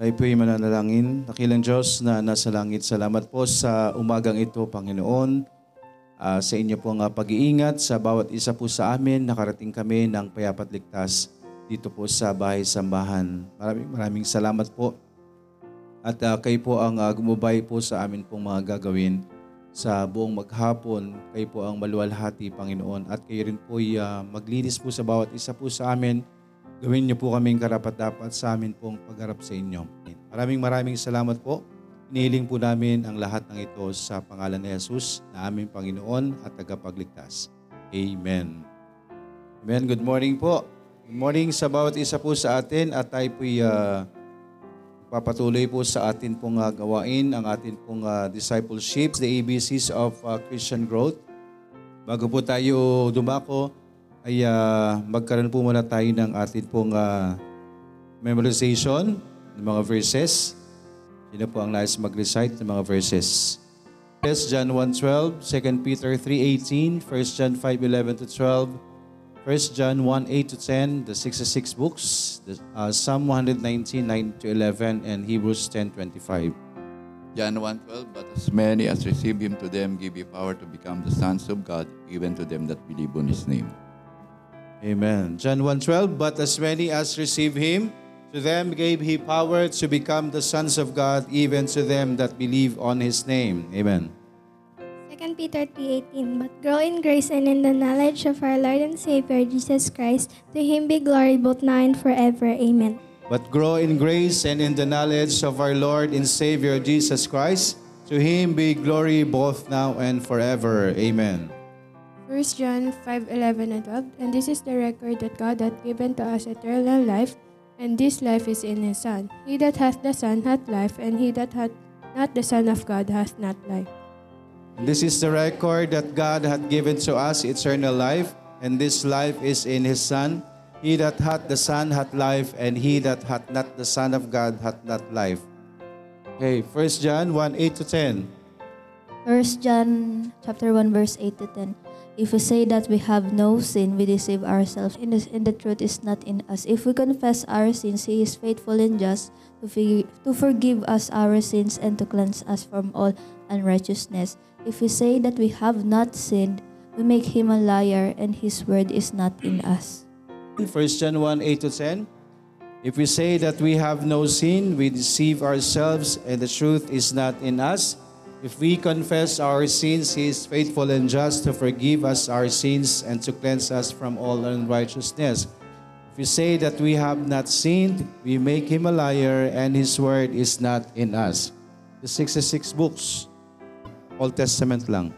Tayo po'y mananalangin. Dakilang Diyos na nasa langit, salamat po sa umagang ito, Panginoon. Sa inyo po ang pag-iingat sa bawat isa po sa amin, nakarating kami ng payapat ligtas dito po sa bahay sambahan. Maraming salamat po. At kayo po ang gumabay po sa amin pong mga gagawin sa buong maghapon. Kayo po ang maluwalhati, Panginoon. At kayo rin po'y maglinis po sa bawat isa po sa amin. Gawin niyo po kaming karapat-dapat sa amin pong pagharap sa inyo. Maraming salamat po. Inihiling po namin ang lahat ng ito sa pangalan ni Jesus na aming Panginoon at tagapagligtas. Amen. Amen. Good morning po. Good morning sa bawat isa po sa atin at tayo po'y papatuloy po sa atin pong gawain, ang atin pong discipleships, the ABC's of Christian Growth. Bago po tayo dumako, ay magkaroon po muna tayo ng atin pong memorization ng mga verses. Yun po ang nais mag-recite ng mga verses. 1 John 1:12, 2 Peter 3:18, 1 John 5:11-12, 1 John 1:8-10, the 66 books, Psalm 119:9-11, and Hebrews 10:25. John 1:12, but as many as receive Him, to them give He power to become the sons of God, even to them that believe on His name. Amen. John 1:12, but as many as receive Him, to them gave He power to become the sons of God, even to them that believe on His name. Amen. 2 Peter 3:18, but grow in grace and in the knowledge of our Lord and Savior, Jesus Christ. To Him be glory both now and forever. Amen. But grow in grace and in the knowledge of our Lord and Savior, Jesus Christ. To Him be glory both now and forever. Amen. 1 John 5:11-12, and this is the record that God hath given to us eternal life, and this life is in His Son. He that hath the Son hath life, and he that hath not the Son of God hath not life. And this is the record that God hath given to us eternal life, and this life is in His Son. He that hath the Son hath life, and he that hath not the Son of God hath not life. Okay, 1 John 1:8-10. 1 John chapter 1 verse 8-10. If we say that we have no sin, we deceive ourselves, and the truth is not in us. If we confess our sins, He is faithful and just to forgive us our sins and to cleanse us from all unrighteousness. If we say that we have not sinned, we make Him a liar, and His word is not in us. 1 John 1:8-10. If we say that we have no sin, we deceive ourselves, and the truth is not in us. If we confess our sins, He is faithful and just to forgive us our sins and to cleanse us from all unrighteousness. If we say that we have not sinned, we make Him a liar, and His word is not in us. The 66 books, Old Testament lang.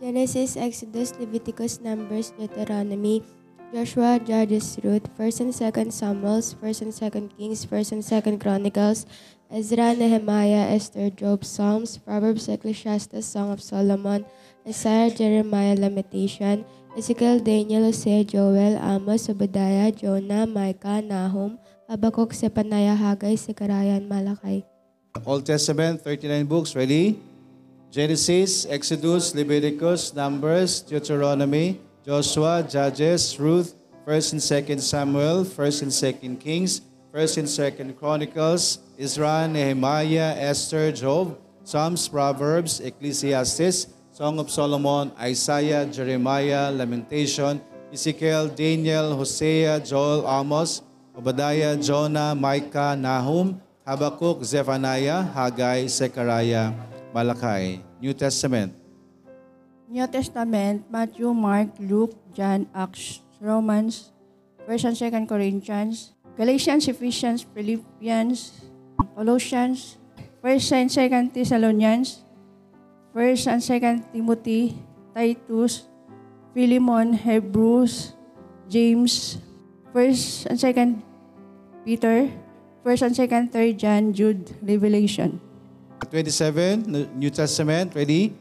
Genesis, Exodus, Leviticus, Numbers, Deuteronomy, Joshua, Judges, Ruth, 1 and 2 Samuel, 1 and 2 Kings, 1 and 2 Chronicles, Ezra, Nehemiah, Esther, Job, Psalms, Proverbs, Ecclesiastes, Song of Solomon, Isaiah, Jeremiah, Lamentation, Ezekiel, Daniel, Hosea, Joel, Amos, Obadiah, Jonah, Micah, Nahum, Habakkuk, Sepaniah, Haggai, Zechariah, and Malachi. Old Testament, 39 books. Ready? Genesis, Exodus, Leviticus, Numbers, Deuteronomy, Joshua, Judges, Ruth, 1 and 2 Samuel, 1 and 2 Kings, 1 and 2 Chronicles, Ezra, Nehemiah, Esther, Job, Psalms, Proverbs, Ecclesiastes, Song of Solomon, Isaiah, Jeremiah, Lamentation, Ezekiel, Daniel, Hosea, Joel, Amos, Obadiah, Jonah, Micah, Nahum, Habakkuk, Zephaniah, Haggai, Zechariah, Malachi. New Testament. New Testament, Matthew, Mark, Luke, John, Acts, Romans, 1 and 2 Corinthians, Galatians, Ephesians, Philippians, Colossians, 1 and 2 Thessalonians, 1 and 2 Timothy, Titus, Philemon, Hebrews, James, 1 and 2 Peter, 1 and 2 3 John, Jude, Revelation. 27, New Testament, ready?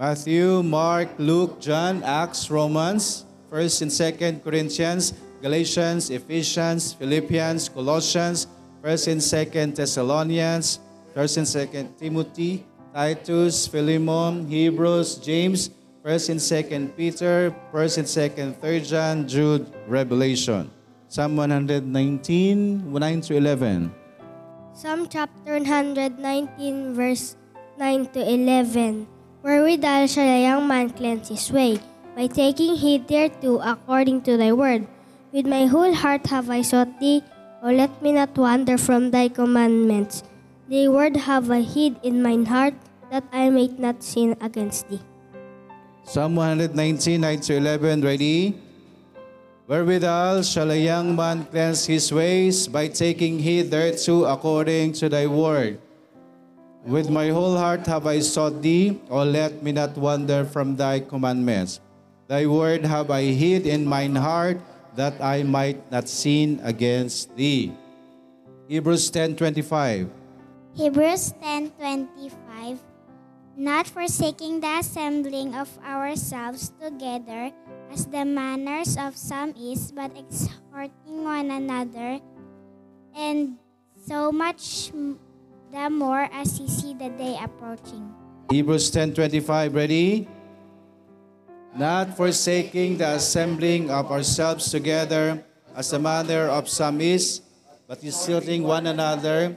Matthew, Mark, Luke, John, Acts, Romans, 1 and 2 Corinthians, Galatians, Ephesians, Philippians, Colossians, 1 and 2 Thessalonians, 1 and 2 Timothy, Titus, Philemon, Hebrews, James, 1 and 2 Peter, 1 and 2 3 John, Jude, Revelation. Psalm 119, 9-11. Psalm chapter 119 verse 9 to 11. Wherewithal shall a young man cleanse his way, by taking heed thereto according to thy word. With my whole heart have I sought thee, O let me not wander from thy commandments. Thy word have I hid in mine heart, that I may not sin against thee. Psalm 119, 9 to 11, ready? Wherewithal shall a young man cleanse his ways, by taking heed thereto according to thy word. With my whole heart have I sought thee, O let me not wander from thy commandments. Thy word have I hid in mine heart, that I might not sin against thee. Hebrews 10:25. Hebrews 10:25. Not forsaking the assembling of ourselves together, as the manners of some is, but exhorting one another, and so much the more as ye see the day approaching. Hebrews 10:25, ready? Not forsaking the assembling of ourselves together, as the manner of some is, but exhorting one another,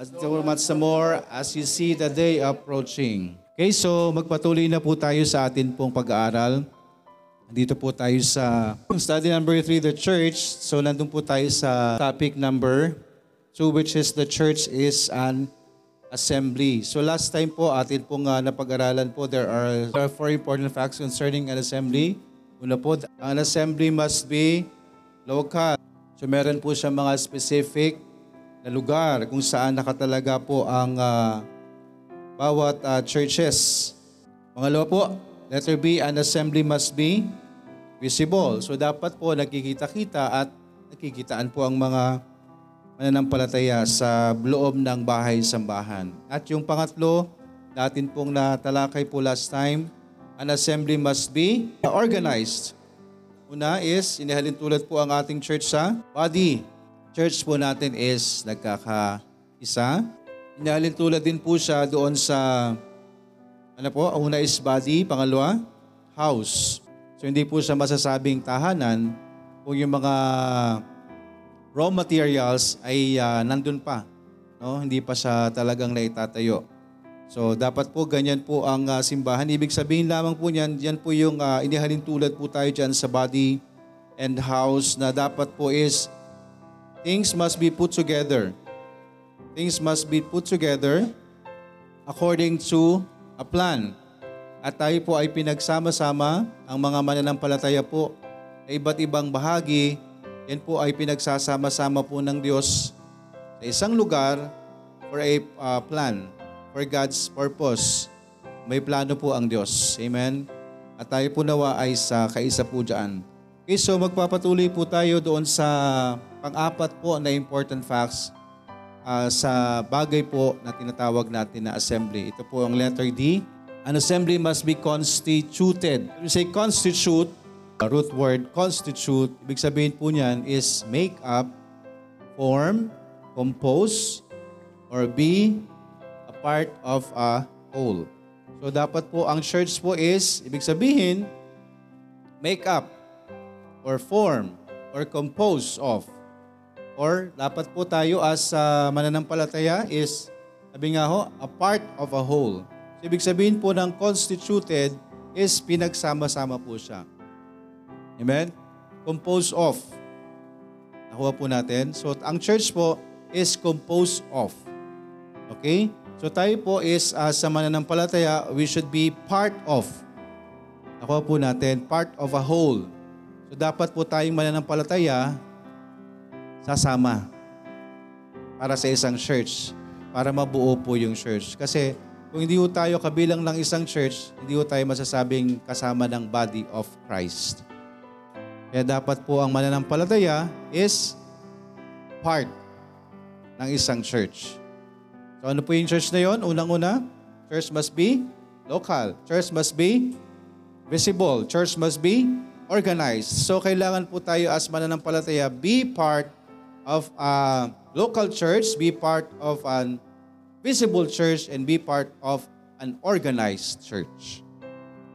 as so much the more as ye see the day approaching. Okay, so magpatuloy na po tayo sa atin pong pag-aaral. Dito po tayo sa study number 3, the church. So nandun po tayo sa topic number 2, which is the church is an assembly. So last time po, atin pong napag-aralan po, there are 4 important facts concerning an assembly. Una po, an assembly must be local. So meron po siya mga specific na lugar kung saan nakatalaga po ang bawat churches. Pangalawa po, letter B, an assembly must be visible. So dapat po nakikita-kita at nakikitaan po ang mga mananampalataya sa loob ng bahay-sambahan. At yung pangatlo, natin pong natalakay po last time, an assembly must be organized. Una is, inihalin tulad po ang ating church sa body. Church po natin is nagkakaisa. Inihalin tulad din po siya doon sa una is body, pangalawa, house. So hindi po siya masasabing tahanan kung yung mga raw materials ay nandun pa. No? Hindi pa siya talagang naitatayo. So dapat po ganyan po ang simbahan. Ibig sabihin lamang po niyan, yan po yung inihalin tulad po tayo dyan sa body and house na dapat po is things must be put together. Things must be put together according to a plan. At tayo po ay pinagsama-sama ang mga mananampalataya po na iba't ibang bahagi. Yan po ay pinagsasama-sama po ng Diyos sa isang lugar for a plan, for God's purpose. May plano po ang Diyos. Amen? At tayo po nawa ay sa kaisa po dyan. Okay, so magpapatuloy po tayo doon sa pang-apat po na important facts sa bagay po na tinatawag natin na assembly. Ito po ang letter D. An assembly must be constituted. When we say constitute, root word constitute, ibig sabihin po niyan is make up, form, compose, or be a part of a whole. So dapat po ang church po is, ibig sabihin, make up, or form, or compose of. Or dapat po tayo as mananampalataya is, sabi nga ho, a part of a whole. So, ibig sabihin po ng constituted is pinagsama-sama po siya. Amen? Compose of. Nakuha po natin. So ang church po is composed of. Okay? So tayo po is as mananampalataya, we should be part of. Nakuha po natin, part of a whole. So dapat po tayong mananampalataya sasama para sa isang church, para mabuo po yung church. Kasi kung hindi po tayo kabilang ng isang church, hindi po tayo masasabing kasama ng body of Christ. Kaya dapat po ang mananampalataya is part ng isang church. So ano po yung church na yun? Unang-una, church must be local. Church must be visible. Church must be organized. So kailangan po tayo as mananampalataya be part of a local church, be part of an visible church, and be part of an organized church.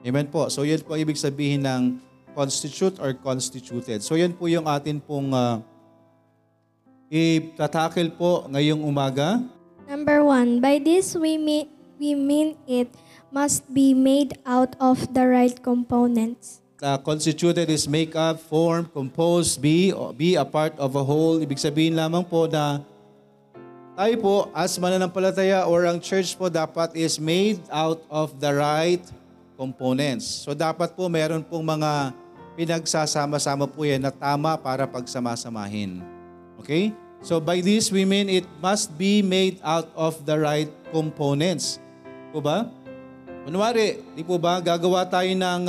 Amen po. So yun po ibig sabihin ng constitute or constituted. So yun po yung atin pong itatakil po ngayong umaga. Number one, by this we mean it must be made out of the right components. Constituted is make up, form, compose, be a part of a whole. Ibig sabihin lamang po na tayo po as mananampalataya or ang church po dapat is made out of the right components. So dapat po meron pong mga pinagsasama-sama po yan na tama para pagsamasamahin. Okay? So by this we mean it must be made out of the right components. Po ba? Kunwari, di po ba gagawa tayo ng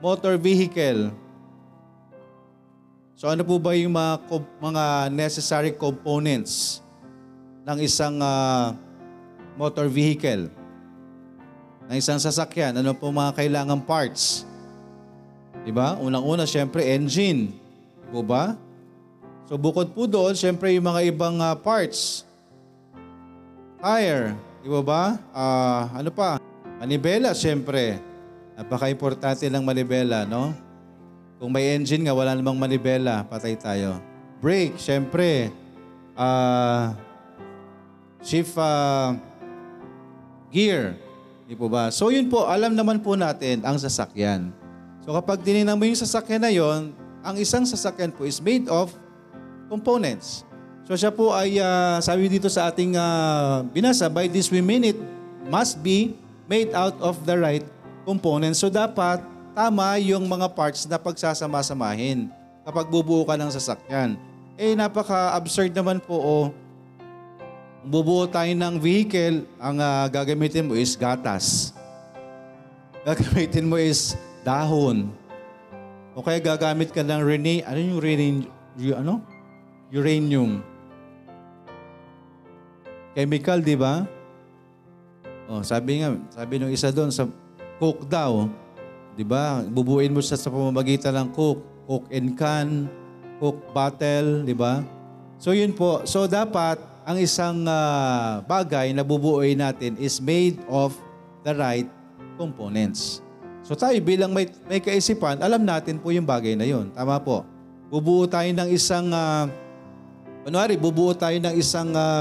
motor vehicle. So ano po ba yung mga necessary components ng isang motor vehicle? Ng isang sasakyan, ano po mga kailangang parts? Diba? Unang-una, syempre, engine. Diba ba? So bukod po doon, syempre, yung mga ibang parts. Tire. Diba ba? Ano pa? Manibela, syempre. Napaka-importante ng manibela, no? Kung may engine nga, wala namang manibela, patay tayo. Brake, syempre. Shift gear. Di po ba? So yun po, alam naman po natin ang sasakyan. So kapag tinignan mo yung sasakyan na yun, ang isang sasakyan po is made of components. So siya po ay, sabi dito sa ating binasa, by this we mean it must be made out of the right components. So dapat, tama yung mga parts na pagsasama-samahin kapag bubuo ka ng sasakyan. Eh, napaka-absurd naman po, bubuo tayo ng vehicle, ang gagamitin mo is gatas. Gagamitin mo is dahon. O kaya gagamit ka ng uranium. Chemical, di ba? Oh, sabi nung isa doon, sa coke daw, diba? Bubuin mo sa pamamagitan ng coke and can, coke bottle, diba? So yun po. So dapat, ang isang bagay na bubuin natin is made of the right components. So tayo bilang may kaisipan, alam natin po yung bagay na yun. Tama po. Bubuo tayo ng isang,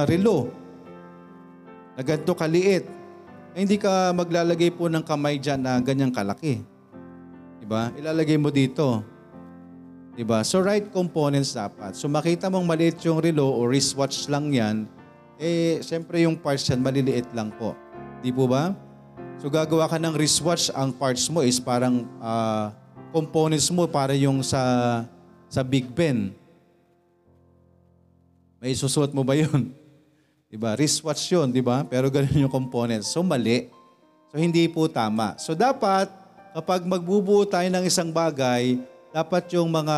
relo na ganito kaliit. Eh, hindi ka maglalagay po ng kamay dyan na ganyang kalaki. Diba? Ilalagay mo dito. Diba? So right components dapat. So makita mong maliit yung relo o wristwatch lang yan, eh siyempre yung parts yan maliliit lang po. Di po ba? So gagawa ka ng wristwatch, ang parts mo is parang components mo para yung sa Big Ben. May susuot mo ba yun? Diba? Wristwatch yun, diba? Pero ganun yung components. So mali. So hindi po tama. So dapat, kapag magbubuo tayo ng isang bagay, dapat yung mga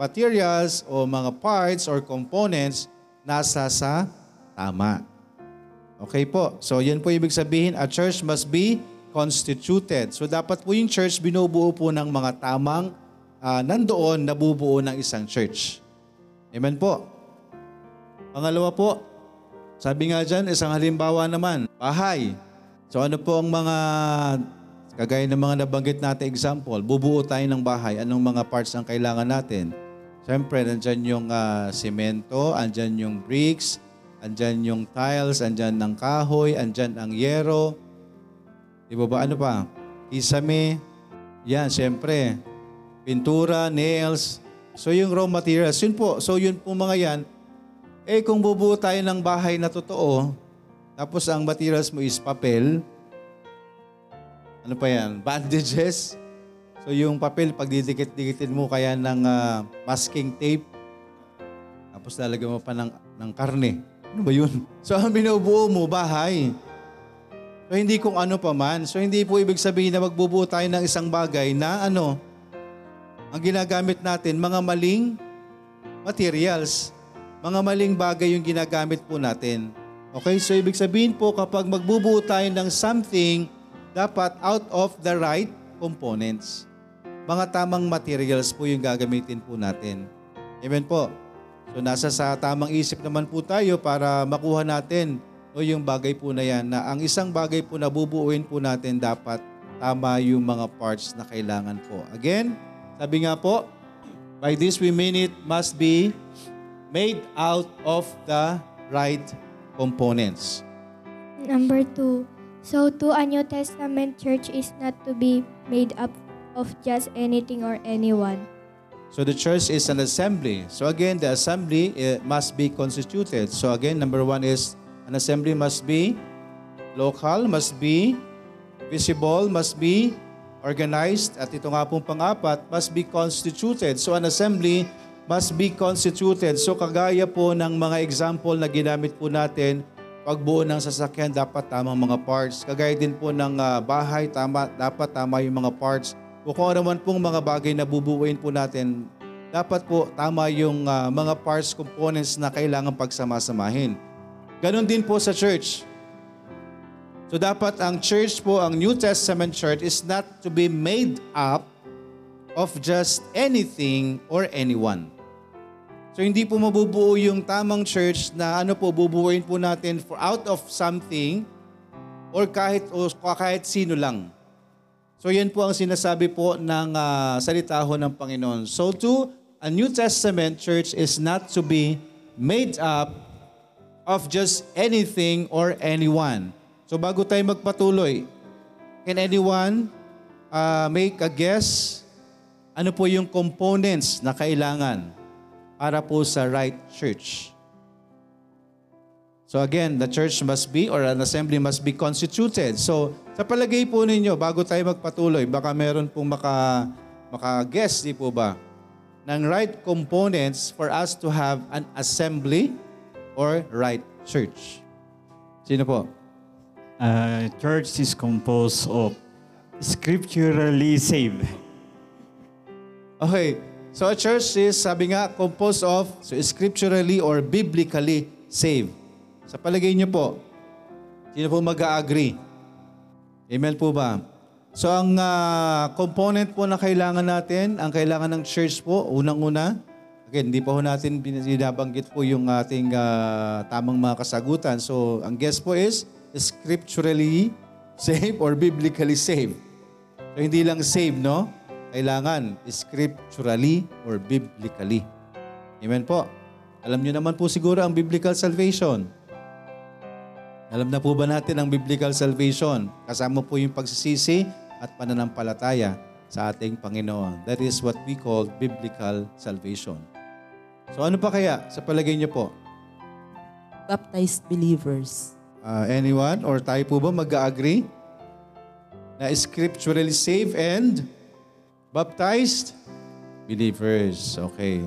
materials o mga parts or components nasa sa tama. Okay po. So yun po ibig sabihin, a church must be constituted. So dapat po yung church binubuo po ng mga tamang nandoon na bubuo ng isang church. Amen po. Pangalawa po, sabi nga dyan, isang halimbawa naman, bahay. So ano po ang mga kagaya ng mga nabanggit natin example, bubuo tayo ng bahay. Anong mga parts ang kailangan natin? Siyempre, nandyan yung semento, andyan yung bricks, andyan yung tiles, andyan ng kahoy, andyan ang yero. Di ba? Ano pa? Kisame. Yan, siyempre. Pintura, nails. So yung raw materials, yun po. So yun po mga yan. Eh kung bubuo tayo ng bahay na totoo, tapos ang materials mo is papel, ano pa yan? Bandages. So yung papel, pagdidikit-dikitin mo kaya ng masking tape, tapos lalagyan mo pa ng karne. Ano ba yun? So ang binubuo mo, bahay. So hindi kung ano pa man. So hindi po ibig sabihin na magbubuo tayo ng isang bagay na ano, ang ginagamit natin, mga maling materials. Mga maling bagay yung ginagamit po natin. Okay? So, ibig sabihin po, kapag magbubuo tayo ng something, dapat out of the right components. Mga tamang materials po yung gagamitin po natin. Amen po. So, nasa sa tamang isip naman po tayo para makuha natin yung bagay po na yan, na ang isang bagay po na bubuuin po natin, dapat tama yung mga parts na kailangan po. Again, sabi nga po, by this we mean it must be made out of the right components. Number 2. So too, a New Testament church is not to be made up of just anything or anyone. So the church is an assembly. So again, the assembly must be constituted. So again, number 1 is an assembly must be local, must be visible, must be organized. At ito nga pong pang-apat, must be constituted. So an assembly must be constituted. So kagaya po ng mga example na ginamit po natin, pagbuo ng sasakyan, dapat tamang mga parts. Kagaya din po ng bahay, dapat tama yung mga parts. O kung ano man pong mga bagay na bubuuin po natin, dapat po tama yung mga parts, components na kailangan pagsamasamahin. Ganon din po sa church. So dapat ang church po, ang New Testament church is not to be made up of just anything or anyone. So hindi po mabubuo yung tamang church na ano po bubuuin po natin for out of something or kahit sino lang. So yan po ang sinasabi po ng salitaho ng Panginoon. So too, a New Testament church is not to be made up of just anything or anyone. So bago tayo magpatuloy, can anyone make a guess? Ano po yung components na kailangan para po sa right church? So again, the church must be or an assembly must be constituted. So sa palagay po ninyo, bago tayo magpatuloy, baka meron pong maka-guess, di po ba, ng right components for us to have an assembly or right church. Sino po? Church is composed of scripturally saved. Okay. So a church is, sabi nga, composed of scripturally or biblically saved. Sa palagay niyo po, sino po mag-agree? Amen po ba? So ang component po na kailangan natin, ang kailangan ng church po, unang-una, again, hindi pa po natin binabanggit po yung ating tamang mga kasagutan. So ang guess po is scripturally saved or biblically saved. So hindi lang saved, no? Kailangan scripturally or biblically. Amen po. Alam nyo naman po siguro ang biblical salvation. Alam na po ba natin ang biblical salvation? Kasama po yung pagsisisi at pananampalataya sa ating Panginoon. That is what we call biblical salvation. So ano pa kaya sa palagay nyo po? Baptized believers. Anyone? Or tayo po ba mag-agree? Na scripturally saved and baptized believers. Okay.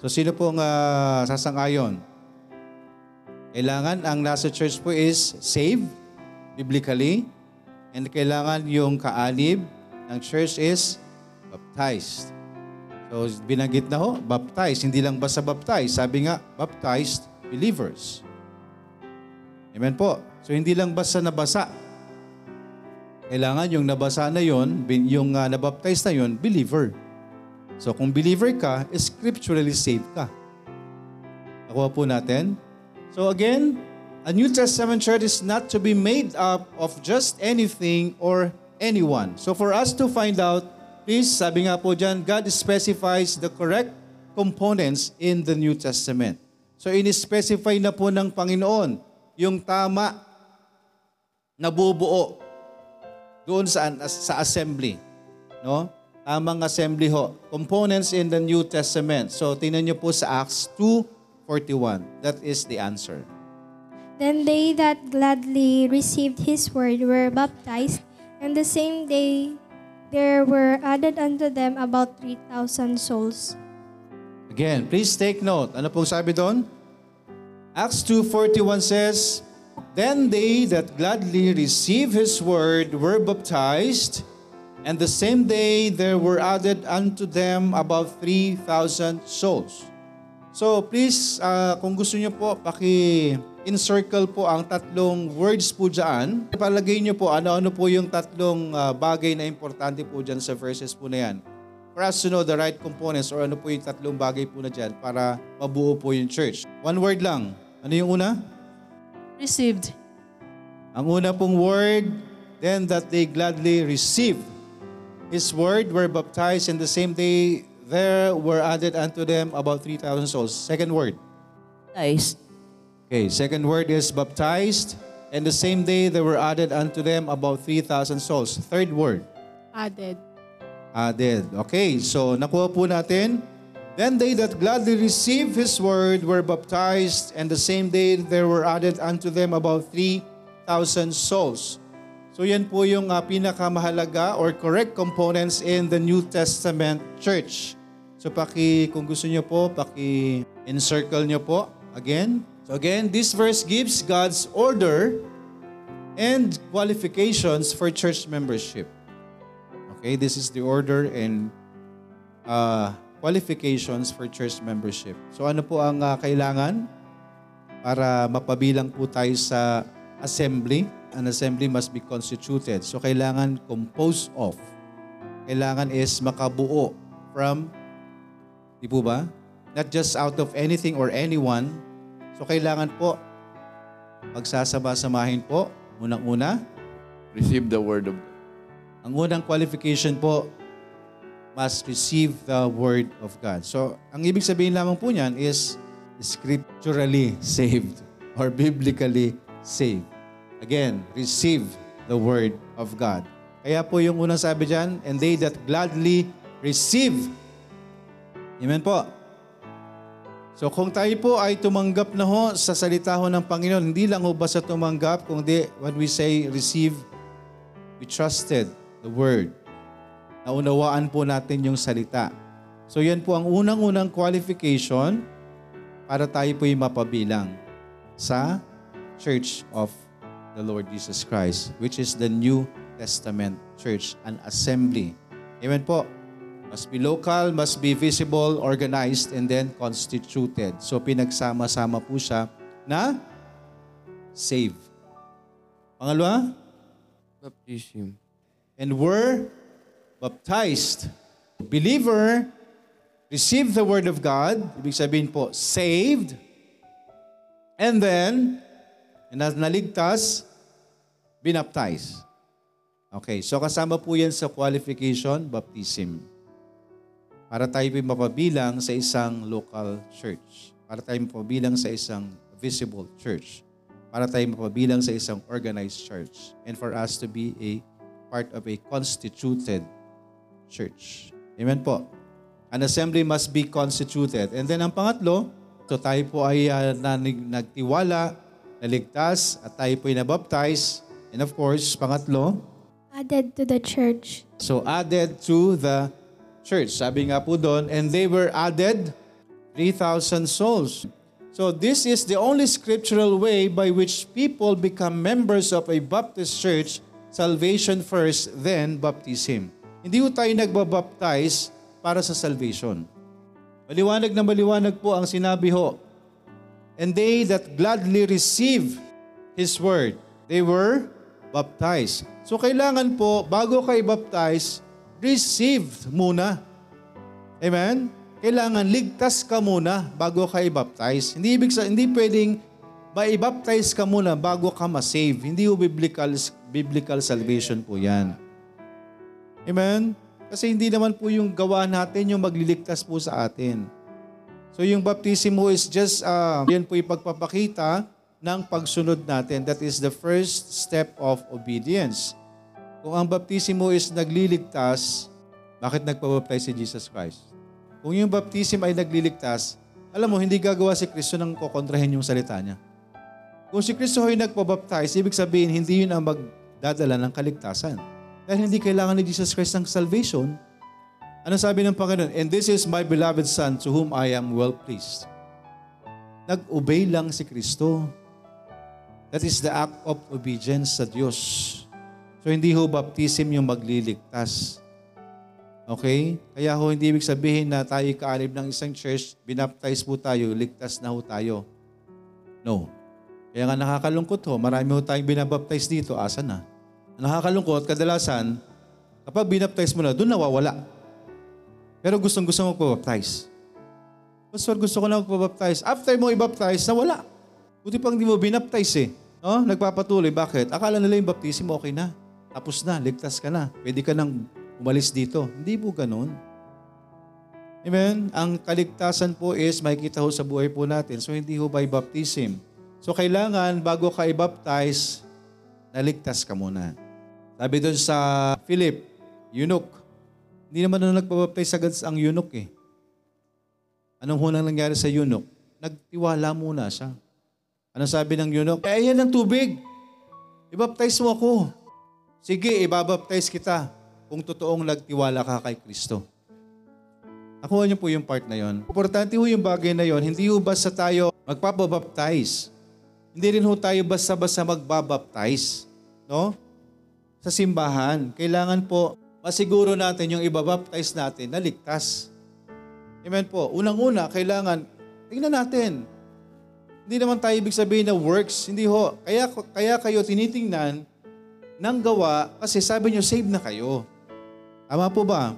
So sino pong sasang-ayon? Kailangan ang nasa church po is saved biblically, and kailangan yung kaalib ng church is baptized. So binanggit na ho, baptized. Hindi lang basta baptized. Sabi nga, baptized believers. Amen po. So hindi lang basta nabasa. Kailangan yung nabasa na yun, yung nabaptize na yun, believer. So kung believer ka, scripturally saved ka. Nakuha po natin. So again, a New Testament church is not to be made up of just anything or anyone. So for us to find out, please, sabi nga po dyan, God specifies the correct components in the New Testament. So in-specify na po ng Panginoon yung tama na bubuo doon sa assembly, no? Tamang assembly ho. Components in the New Testament. So tingnan niyo po sa Acts 2:41. That is the answer. Then they that gladly received his word were baptized, and the same day there were added unto them about 3,000 souls. Again, please take note. Ano pong sabi doon? Acts 2:41 says, then they that gladly received his word were baptized, and the same day there were added unto them about 3,000 souls. So please, kung gusto nyo po, paki-encircle po ang tatlong words po dyan. Palagay nyo po ano-ano po yung tatlong bagay na importante po dyan sa verses po na yan. For us to know the right components or ano po yung tatlong bagay po na dyan para mabuo po yung church. One word lang. Ano yung una? Received. Ang una pong word, then that they gladly received his word were baptized, and the same day there were added unto them about 3,000 souls. Second word. Baptized. Okay, second word is baptized. And the same day there were added unto them about 3,000 souls. Third word. Added. Added. Okay, so nakuha po natin. Then they that gladly received his word were baptized, and the same day there were added unto them about 3,000 souls. So yan po yung pinakamahalaga or correct components in the New Testament church. So kung gusto nyo po, encircle nyo po again. So again, this verse gives God's order and qualifications for church membership. Okay, this is the order and qualifications for church membership. So ano po ang kailangan para mapabilang po tayo sa assembly? An assembly must be constituted. So kailangan composed of. Kailangan is makabuo from, di po ba? Not just out of anything or anyone. So kailangan po, magsasama-samahin po, unang-una. Receive the word of God. Ang unang qualification po, must receive the Word of God. So, ang ibig sabihin lamang po niyan is scripturally saved or biblically saved. Again, receive the Word of God. Kaya po yung unang sabi dyan, and they that gladly receive. Amen po. So, kung tayo po ay tumanggap na ho sa salita ho ng Panginoon, hindi lang ho basta tumanggap, kundi when we say receive, we trusted the Word. Naunawaan po natin yung salita. So yan po ang unang-unang qualification para tayo po'y mapabilang sa Church of the Lord Jesus Christ, which is the New Testament Church, an assembly. Amen po. Must be local, must be visible, organized, and then constituted. So pinagsama-sama po siya na save. Pangalawa? Baptism. And were baptized. Believer, receive the word of God. Ibig sabihin po, saved. And then, naligtas, binaptized. Okay, so kasama po yan sa qualification, baptism. Para tayo mapabilang sa isang local church. Para tayo mapabilang sa isang visible church. Para tayo mapabilang sa isang organized church. And for us to be a part of a constituted church. Amen po. An assembly must be constituted. And then ang pangatlo, so tayo po ay nagtiwala, naligtas, at tayo po ay nabaptize. And of course, pangatlo, added to the church. So added to the church. Sabi nga po doon, and they were added 3,000 souls. So this is the only scriptural way by which people become members of a Baptist church. Salvation first, then baptism. Hindi po tayo nagbabaptize para sa salvation. Maliwanag na maliwanag po ang sinabi ho. And they that gladly receive His word, they were baptized. So kailangan po, bago kayo baptize, received muna. Amen? Kailangan ligtas ka muna bago kayo baptize. Hindi pwedeng i-baptize ka muna bago ka masave. Hindi po biblical salvation po yan. Amen? Kasi hindi naman po yung gawa natin yung magliligtas po sa atin. So yung baptism mo is just, yan po yung pagpapakita ng pagsunod natin. That is the first step of obedience. Kung ang baptism mo is nagliligtas, bakit nagpabaptize si Jesus Christ? Kung yung baptism ay nagliligtas, alam mo, hindi gagawa si Kristo nang kukontrahin yung salita niya. Kung si Kristo ay nagpabaptize, ibig sabihin, hindi yun ang magdadala ng kaligtasan. Dahil hindi kailangan ni Jesus Christ ng salvation. Ano sabi ng Panginoon? And this is my beloved Son to whom I am well pleased. Nag-obey lang si Kristo. That is the act of obedience sa Diyos. So hindi ho baptism yung magliligtas. Okay? Kaya ho hindi ibig sabihin na tayo kaalib ng isang church, binaptize po tayo, ligtas na ho tayo. No. Kaya nga nakakalungkot ho, marami ho tayong binabaptize dito, asa na? Nakakalungkot, kadalasan, kapag binaptize mo na, doon nawawala. Pero gustong-gusto mo magpabaptize. Pastor, gusto ko na magpabaptize. After mo i-baptize, nawala. Buti pang hindi mo binaptize eh. No? Nagpapatuloy. Bakit? Akala nila yung baptism, okay na. Tapos na, ligtas ka na. Pwede ka nang umalis dito. Hindi po ganun. Amen? Ang kaligtasan po is makikita ho sa buhay po natin. So, hindi ho by baptism. So kailangan bago ka i-baptize, naligtas ka muna. Sabi doon sa Philip, eunuch. Hindi naman na nagpapaptize agad ang eunuch eh. Anong hunang nangyari sa eunuch? Nagtiwala muna siya. Ano sabi ng eunuch? Eh, yan ang tubig. Ibaptize mo ako. Sige, ibabaptize kita kung totoong nagtiwala ka kay Kristo. Nakuha niyo po yung part na yon. Importante ho yung bagay na yon. Hindi ho basta tayo magpapabaptize. Hindi rin ho tayo basta-basta magbabaptize. No? Sa simbahan, kailangan po masiguro natin yung ibabaptize natin na ligtas. Amen po. Unang-una, kailangan, tingnan natin. Hindi naman tayo ibig sabihin na works. Hindi ho. Kaya kayo tinitingnan ng gawa kasi sabi nyo, save na kayo. Tama po ba?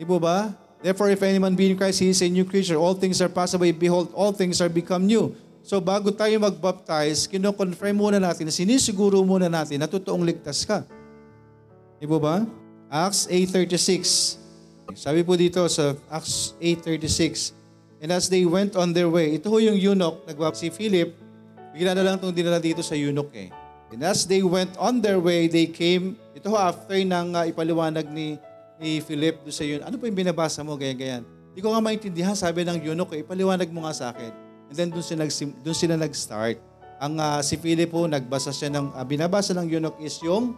Di po ba? Therefore, if any man be in Christ, he is a new creature. All things are passed away. Behold, all things are become new. So bago tayo mag-baptize, kino-confirm muna natin, sinisiguro muna natin na totoong ligtas ka. Di po ba? Acts 8:36. Sabi po dito sa Acts 8:36, and as they went on their way, ito ho yung eunuch, si Philip, bigla na lang itong dinala dito sa eunuch eh. And as they went on their way, they came, ito ho after nang ipaliwanag ni Philip doon sa eunuch. Ano po yung binabasa mo, ganyan-ganyan? Hindi ko nga maintindihan, sabi ng eunuch eh, ipaliwanag mo nga sa akin. And then doon sila nag-start. Ang si Philip po, nagbasa siya ng, binabasa ng eunuch is yung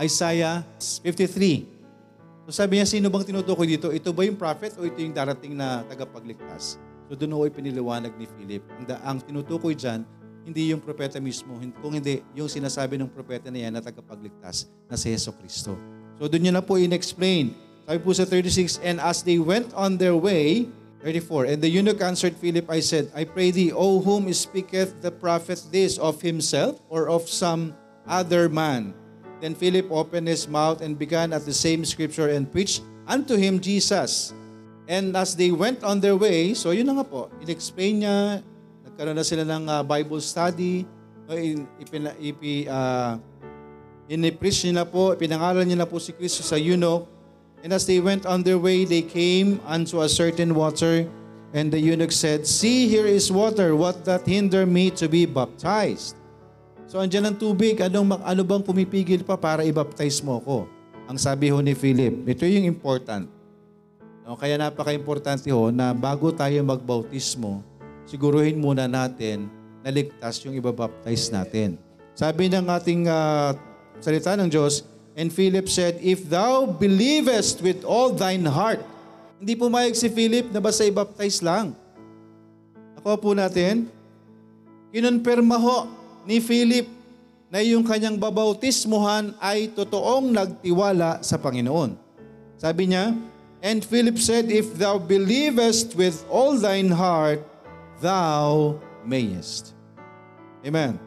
Isaiah 53. So sabi niya, sino bang tinutukoy dito? Ito ba yung prophet o ito yung darating na tagapagligtas? So doon ho ipiniliwanag ni Philip. Ang tinutukoy dyan, hindi yung propeta mismo. Kung hindi, yung sinasabi ng propeta na yan na tagapagligtas na si Jesucristo. So doon niya na po in-explain. Sabi po sa 36, and as they went on their way, 34, and the eunuch answered Philip, I said, I pray thee, O whom speaketh the prophet this, of himself or of some other man? Then Philip opened his mouth and began at the same scripture and preached unto him Jesus. And as they went on their way, so yun na nga po, in-explain niya, nagkaroon na sila ng Bible study, in-preach niya na po, pinangalan niya na po si Cristo sa eunuch. And as they went on their way, they came unto a certain water, and the eunuch said, See, here is water, what that hinder me to be baptized? So, andyan ang tubig. Ano bang pumipigil pa para i-baptize mo ako? Ang sabi ho ni Philip. Ito yung important. No, kaya napaka-importante ho na bago tayo magbautismo, siguruhin muna natin na ligtas yung ibabaptize natin. Sabi ng ating salita ng Diyos, and Philip said, If thou believest with all thine heart. Hindi pumayag si Philip na basta i-baptize lang. Ako po natin, kinonperma ho ni Philip na yung kanyang babautismuhan ay totoong nagtiwala sa Panginoon. Sabi niya, And Philip said, If thou believest with all thine heart, thou mayest. Amen.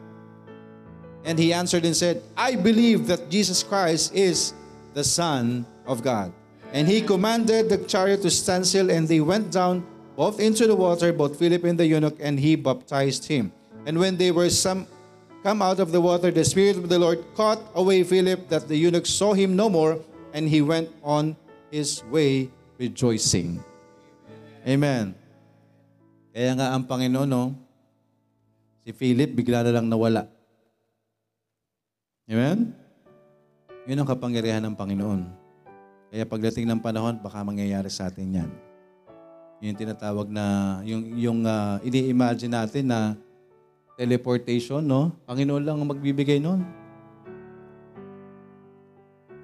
And he answered and said, I believe that Jesus Christ is the Son of God. And he commanded the chariot to stand still, and they went down both into the water, both Philip and the eunuch, and he baptized him. And when they were come out of the water, the Spirit of the Lord caught away Philip, that the eunuch saw him no more, and he went on his way rejoicing. Amen. Kaya nga ang Panginoon, no? Si Philip bigla na lang nawala. Amen? Yun ang kapangyarihan ng Panginoon. Kaya pagdating ng panahon, baka mangyayari sa atin yan. Yun yung tinatawag na, yung ini-imagine natin na teleportation, no? Panginoon lang ang magbibigay nun.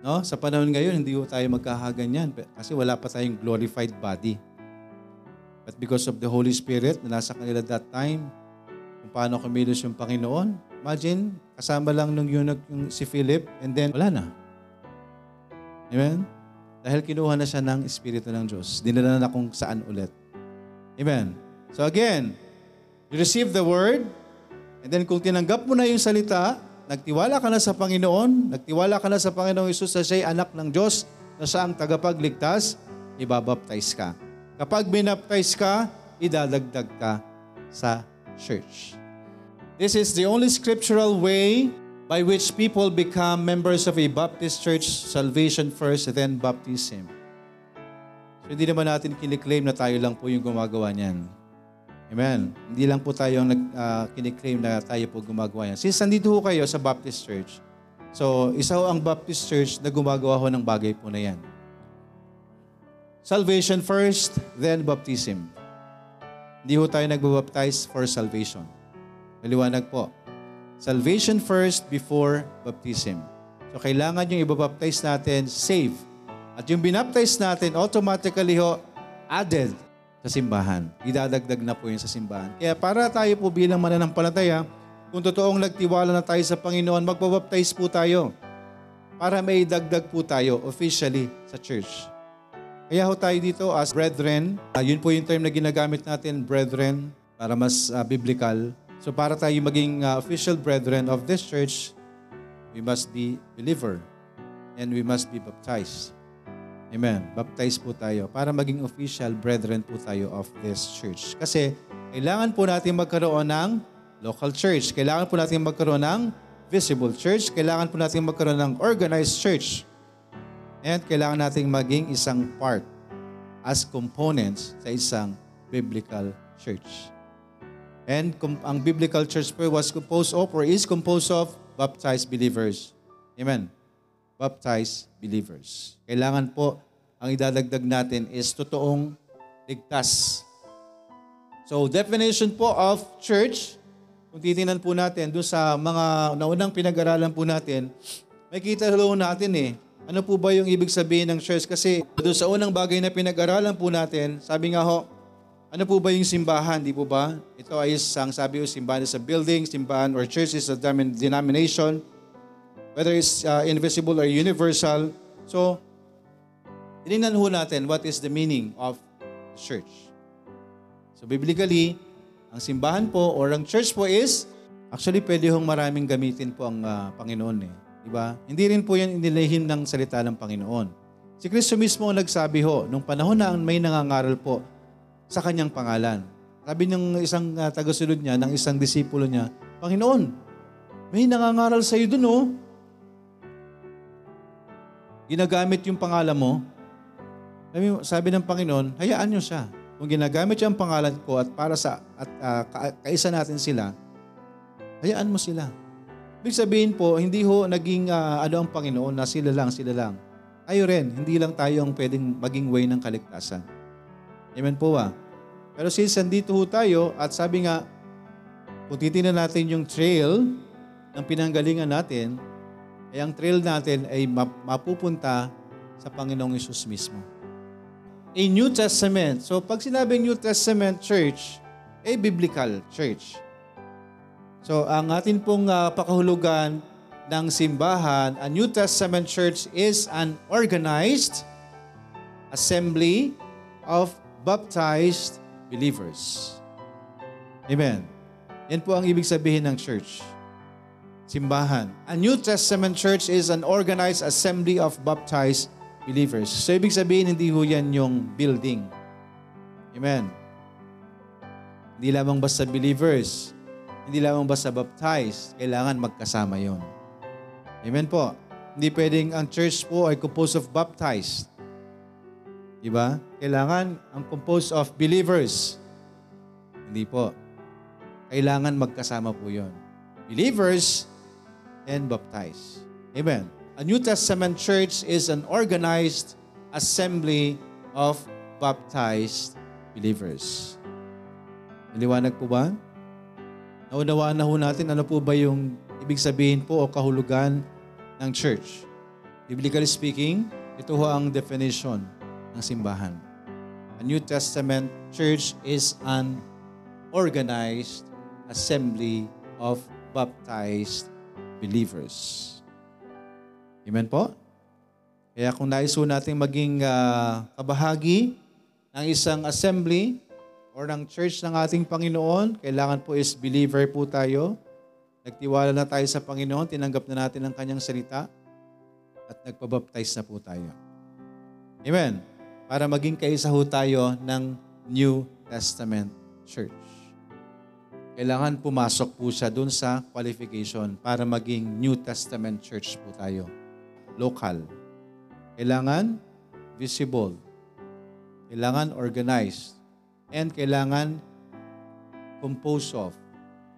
No? Sa panahon ngayon, hindi tayo magkahagan yan kasi wala pa tayong glorified body. But because of the Holy Spirit na nasa kanila that time, kung paano kumilos yung Panginoon, imagine, kasama lang nung eunuch yung si Philip and then wala na. Amen? Dahil kinuha na siya ng Espiritu ng Diyos. Dinala na kung saan ulit. Amen? So again, you receive the Word. And then kung tinanggap mo na yung salita, nagtiwala ka na sa Panginoon, nagtiwala ka na sa Panginoong Hesus na siya'y anak ng Diyos, na siya ang tagapagligtas, ibabaptize ka. Kapag binaptize ka, idadagdag ka sa church. This is the only scriptural way by which people become members of a Baptist church, salvation first, then baptism. So hindi naman natin kiniklaim na tayo lang po yung gumagawa niyan. Amen. Hindi lang po tayo kiniklaim na tayo po gumagawa yan. Since nandito po kayo sa Baptist Church, so isa ho ang Baptist Church na gumagawa ho ng bagay po na yan. Salvation first, then baptism. Hindi ho tayo nagbabaptize for salvation. Maliwanag po. Salvation first before baptism. So kailangan yung ibabaptize natin, save. At yung binaptize natin, automatically ho, added sa simbahan. Idadagdag na po yun sa simbahan. Kaya para tayo po bilang mananampalataya, kung totoong nagtiwala na tayo sa Panginoon, magbabaptize po tayo para may dagdag po tayo officially sa church. Kaya ho tayo dito as brethren, yun po yung term na ginagamit natin, brethren, para mas biblical. So para tayo maging official brethren of this church, we must be believer and we must be baptized. Amen. Baptize po tayo para maging official brethren po tayo of this church. Kasi kailangan po natin magkaroon ng local church. Kailangan po natin magkaroon ng visible church. Kailangan po natin magkaroon ng organized church. And kailangan natin maging isang part as components sa isang biblical church. And ang biblical church po was composed of or is composed of baptized believers. Amen. Baptized believers. Kailangan po, ang idadagdag natin is totoong ligtas. So, definition po of church, kung titingnan po natin, doon sa mga naunang pinag-aralan po natin, makikita natin ano po ba yung ibig sabihin ng church? Kasi doon sa unang bagay na pinag-aralan po natin, sabi nga ho, ano po ba yung simbahan, di po ba? Ito ay isang, sabi ko, simbahan is a building, simbahan or church is a denomination, whether it's invisible or universal. So, tinignan ho natin what is the meaning of church. So, biblically, ang simbahan po or ang church po is, actually, pwede hong maraming gamitin po ang Panginoon. Diba? Hindi rin po yan inilihim ng salita ng Panginoon. Si Kristo mismo ang nagsabi ho, nung panahon na may nangangaral po sa kanyang pangalan. Sabi ng isang tagasunod niya, ng isang disipulo niya, Panginoon, may nangangaral sa iyo dun oh. Ginagamit yung pangalan mo, sabi ng Panginoon, hayaan nyo siya. Kung ginagamit siya ang pangalan ko at para sa kaisa natin sila, hayaan mo sila. Ibig sabihin po, hindi ho naging ano ang Panginoon na sila lang, sila lang. Tayo rin, hindi lang tayo ang pwedeng maging way ng kaligtasan. Amen po ba? Pero since nandito ho tayo at sabi nga, kung titignan natin yung trail ng pinanggalingan natin, ay ang trail natin ay mapupunta sa Panginoong Hesus mismo. A New Testament. So pag sinabing New Testament church, ay biblical church. So ang atin pong pakahulugan ng simbahan, a New Testament church is an organized assembly of baptized believers. Amen. Yan po ang ibig sabihin ng church. Simbahan. A New Testament church is an organized assembly of baptized believers. So, ibig sabihin, hindi ho yan yung building. Amen. Hindi lamang basta believers. Hindi lamang basta baptized. Kailangan magkasama yon. Amen po. Hindi pwedeng ang church po ay composed of baptized. Diba? Kailangan ang composed of believers. Hindi po. Kailangan magkasama po yon. Believers and baptized. Amen. A New Testament church is an organized assembly of baptized believers. Naliwanag po ba? Naunawaan na ho natin ano po ba yung ibig sabihin po o kahulugan ng church. Biblically speaking, ito ho ang definition ng simbahan. A New Testament church is an organized assembly of baptized believers. Amen po? Kaya kung nais po natin maging kabahagi ng isang assembly or ng church ng ating Panginoon, kailangan po is believer po tayo. Nagtiwala na tayo sa Panginoon, tinanggap na natin ang kanyang salita at nagpabaptize na po tayo. Amen? Para maging kaisa ho tayo ng New Testament Church. Kailangan pumasok po siya dun sa qualification para maging New Testament Church po tayo. Local. Kailangan visible. Kailangan organized. And kailangan composed of,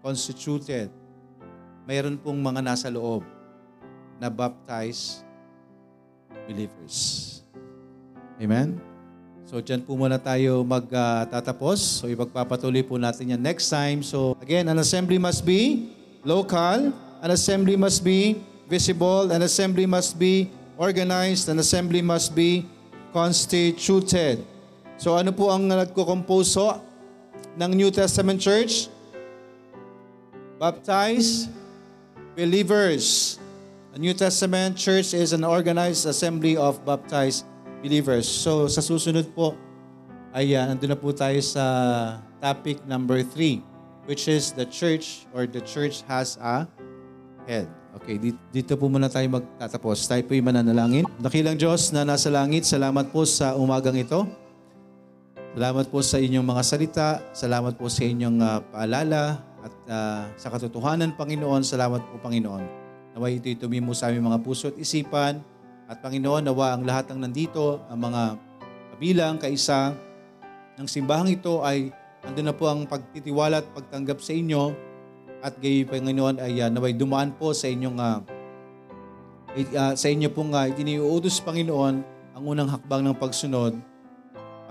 constituted. Mayroon pong mga nasa loob na baptized believers. Amen? So, dyan po muna tayo magtatapos. So, ipagpapatuloy po natin yan next time. So, again, an assembly must be local. An assembly must be visible. An assembly must be organized. An assembly must be constituted. So, ano po ang nagko-compose ng New Testament Church? Baptized believers. A New Testament Church is an organized assembly of baptized believers. So, sa susunod po, ay nandun na po tayo sa topic number 3, which is the church, or the church has a head. Okay, dito po muna tayo magtatapos. Tayo po'y mananalangin. Dakilang Diyos na nasa langit, salamat po sa umagang ito. Salamat po sa inyong mga salita. Salamat po sa inyong paalala. At sa katotohanan, Panginoon, salamat po, Panginoon. Nawa ito'y tumimo sa aming mga puso at isipan. At Panginoon, nawa ang lahat ng nandito, ang mga kabilang, kaisa, ng simbahang ito ay nandun na po ang pagtitiwala at pagtanggap sa inyo. At gayon, Panginoon, ay nawa'y dumaan po sa inyong, sa inyo pong itiniuutos, Panginoon, ang unang hakbang ng pagsunod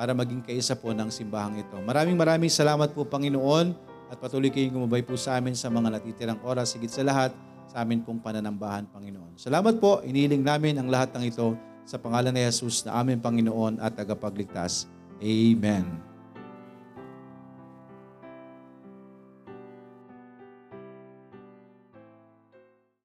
para maging kaisa po ng simbahang ito. Maraming salamat po, Panginoon. At patuloy kayong gumabay po sa amin sa mga natitirang oras, higit sa lahat, sa amin pong pananambahan, Panginoon. Salamat po, inihiling namin ang lahat ng ito sa pangalan ni Jesus na aming Panginoon at tagapagligtas. Amen.